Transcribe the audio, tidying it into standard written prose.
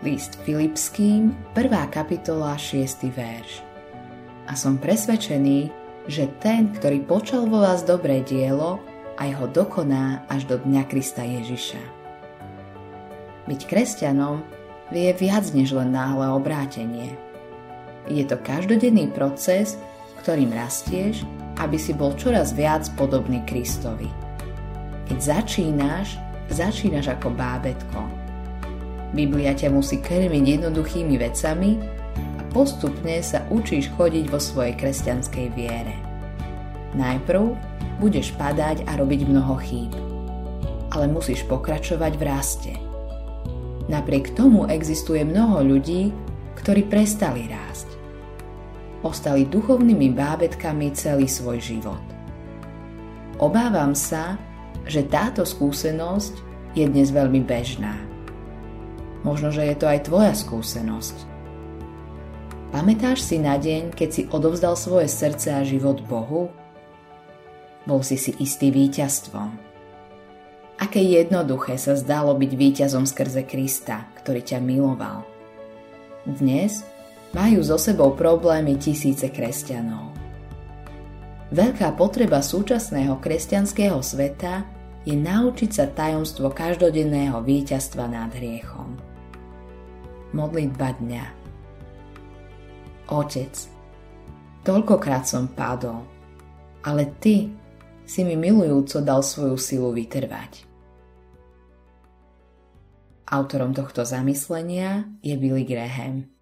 List Filipským, 1. kapitola, 6. verš. A som presvedčený, že ten, ktorý počal vo vás dobré dielo, aj ho dokoná až do dňa Krista Ježiša. Byť kresťanom je viac než len náhle obrátenie. Je to každodenný proces, ktorým rastieš, aby si bol čoraz viac podobný Kristovi. Keď začínaš ako bábätko. Biblia ťa musí krmiť jednoduchými vecami a postupne sa učíš chodiť vo svojej kresťanskej viere. Najprv budeš padať a robiť mnoho chýb, ale musíš pokračovať v raste. Napriek tomu existuje mnoho ľudí, ktorí prestali rásť. Ostali duchovnými bábätkami celý svoj život. Obávam sa, že táto skúsenosť je dnes veľmi bežná. Možno, že je to aj tvoja skúsenosť. Pamätáš si na deň, keď si odovzdal svoje srdce a život Bohu? Bol si istý víťazstvom. Aké jednoduché sa zdalo byť víťazom skrze Krista, ktorý ťa miloval. Dnes majú so sebou problémy tisíce kresťanov. Veľká potreba súčasného kresťanského sveta je naučiť sa tajomstvo každodenného víťazstva nad hriechom. Modlitba dňa. Otec, toľkokrát som padol, ale Ty si mi milujúco dal svoju silu vytrvať. Autorom tohto zamyslenia je Billy Graham.